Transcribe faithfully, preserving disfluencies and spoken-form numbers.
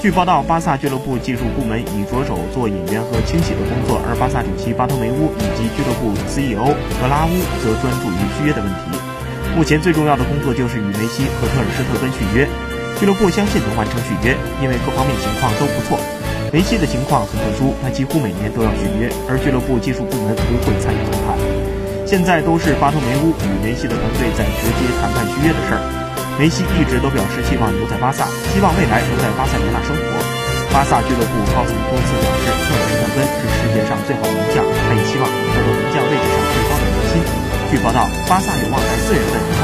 据报道，巴萨俱乐部技术部门已着手做引援和清洗的工作，而巴萨主席巴托梅乌以及俱乐部 C E O 格拉乌则专注于续约的问题。目前最重要的工作就是与梅西和特尔施特根续约。俱乐部相信能完成续约，因为各方面情况都不错。梅西的情况很特殊，他几乎每年都要续约，而俱乐部技术部门不会参与谈判。现在都是巴托梅乌与梅西的团队在直接谈判续约的事儿。梅西一直都表示希望留在巴萨，希望未来能在巴塞罗那生活。巴萨俱乐部高层公司表示，特尔施特根是世界上最好的门将，他也希望能得到门将位置上最高的核心。据报道，巴萨有望在四月份。